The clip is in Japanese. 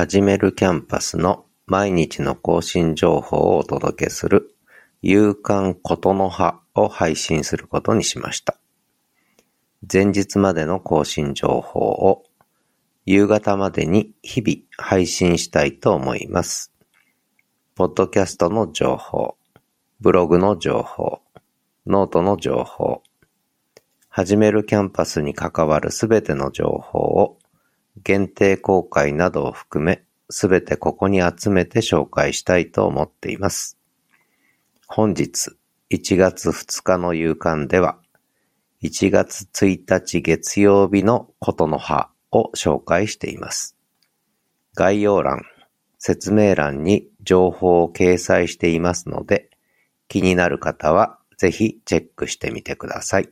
はじめるキャンパスの毎日の更新情報をお届けする夕刊ことの葉を配信することにしました。前日までの更新情報を夕方までに日々配信したいと思います。ポッドキャストの情報、ブログの情報、ノートの情報、はじめるキャンパスに関わるすべての情報を限定公開などを含めすべてここに集めて紹介したいと思っています。本日1月2日の夕刊では1月1日月曜日のことの葉を紹介しています。概要欄、説明欄に情報を掲載していますので、気になる方はぜひチェックしてみてください。